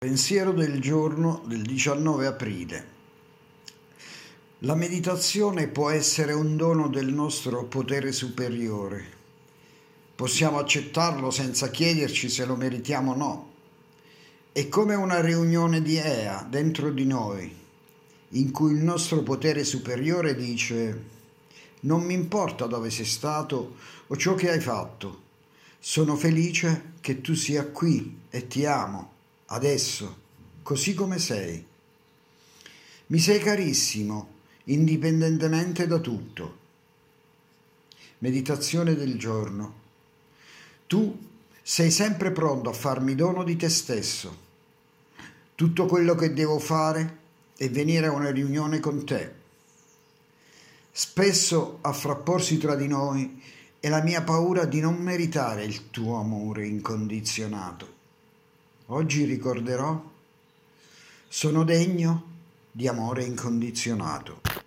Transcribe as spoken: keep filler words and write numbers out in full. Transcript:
Pensiero del giorno del diciannove aprile. La meditazione può essere un dono del nostro potere superiore. Possiamo accettarlo senza chiederci se lo meritiamo o no. È come una riunione di Ea dentro di noi, in cui il nostro potere superiore dice: non mi importa dove sei stato o ciò che hai fatto, sono felice che tu sia qui e ti amo. Adesso, così come sei. Mi sei carissimo, indipendentemente da tutto. Meditazione del giorno. Tu sei sempre pronto a farmi dono di te stesso. Tutto quello che devo fare è venire a una riunione con te. Spesso a frapporsi tra di noi è la mia paura di non meritare il tuo amore incondizionato. Oggi ricorderò: sono degno di amore incondizionato.